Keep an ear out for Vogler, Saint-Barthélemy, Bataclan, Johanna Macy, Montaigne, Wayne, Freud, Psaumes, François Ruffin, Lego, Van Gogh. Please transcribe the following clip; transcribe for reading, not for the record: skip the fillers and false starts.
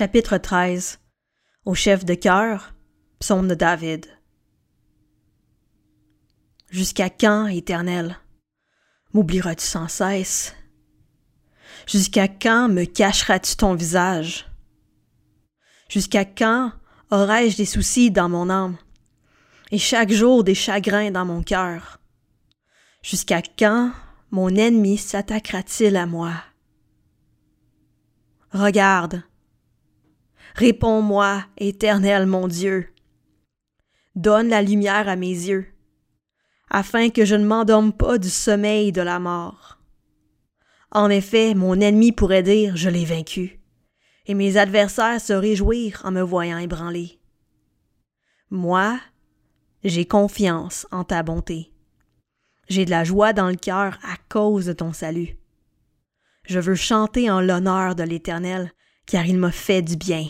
Chapitre 13. Au chef de chœur, psaume de David. Jusqu'à quand, Éternel, m'oublieras-tu sans cesse? Jusqu'à quand me cacheras-tu ton visage? Jusqu'à quand aurai-je des soucis dans mon âme, et chaque jour des chagrins dans mon cœur? Jusqu'à quand mon ennemi s'attaquera-t-il à moi? Regarde, réponds-moi, Éternel mon Dieu. Donne la lumière à mes yeux, afin que je ne m'endorme pas du sommeil de la mort. En effet, mon ennemi pourrait dire « Je l'ai vaincu », et mes adversaires se réjouirent en me voyant ébranlé. Moi, j'ai confiance en ta bonté. J'ai de la joie dans le cœur à cause de ton salut. Je veux chanter en l'honneur de l'Éternel, car il m'a fait du bien.